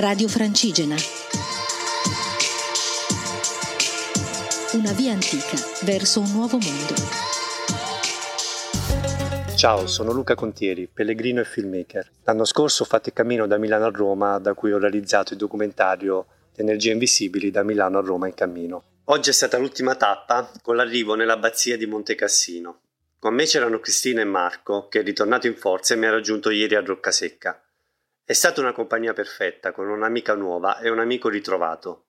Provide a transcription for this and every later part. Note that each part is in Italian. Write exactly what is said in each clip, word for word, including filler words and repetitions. Radio Francigena. Una via antica verso un nuovo mondo. Ciao, sono Luca Contieri, pellegrino e filmmaker. L'anno scorso ho fatto il cammino da Milano a Roma, da cui ho realizzato il documentario Energie invisibili da Milano a Roma in cammino. Oggi è stata l'ultima tappa con l'arrivo nell'abbazia di Montecassino. Con me c'erano Cristina e Marco, che è ritornato in forze e mi ha raggiunto ieri a Roccasecca. È stata una compagnia perfetta, con un'amica nuova e un amico ritrovato.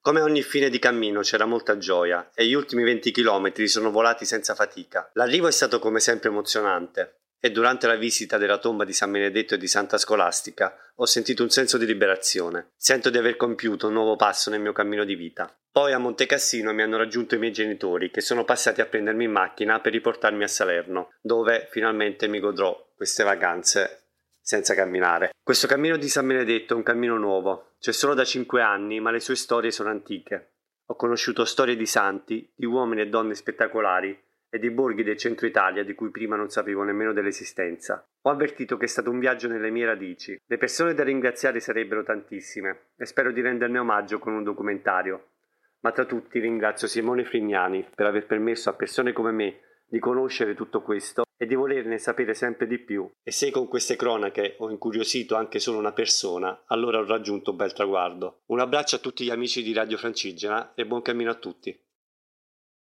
Come ogni fine di cammino c'era molta gioia e gli ultimi venti chilometri sono volati senza fatica. L'arrivo è stato come sempre emozionante e durante la visita della tomba di San Benedetto e di Santa Scolastica ho sentito un senso di liberazione. Sento di aver compiuto un nuovo passo nel mio cammino di vita. Poi a Montecassino mi hanno raggiunto i miei genitori, che sono passati a prendermi in macchina per riportarmi a Salerno, dove finalmente mi godrò queste vacanze senza camminare. Questo cammino di San Benedetto è un cammino nuovo, c'è solo da cinque anni, ma le sue storie sono antiche. Ho conosciuto storie di santi, di uomini e donne spettacolari e di borghi del centro Italia di cui prima non sapevo nemmeno dell'esistenza. Ho avvertito che è stato un viaggio nelle mie radici. Le persone da ringraziare sarebbero tantissime e spero di renderne omaggio con un documentario. Ma tra tutti ringrazio Simone Frignani per aver permesso a persone come me di conoscere tutto questo e di volerne sapere sempre di più. E se con queste cronache ho incuriosito anche solo una persona, allora ho raggiunto un bel traguardo. Un abbraccio a tutti gli amici di Radio Francigena e buon cammino a tutti.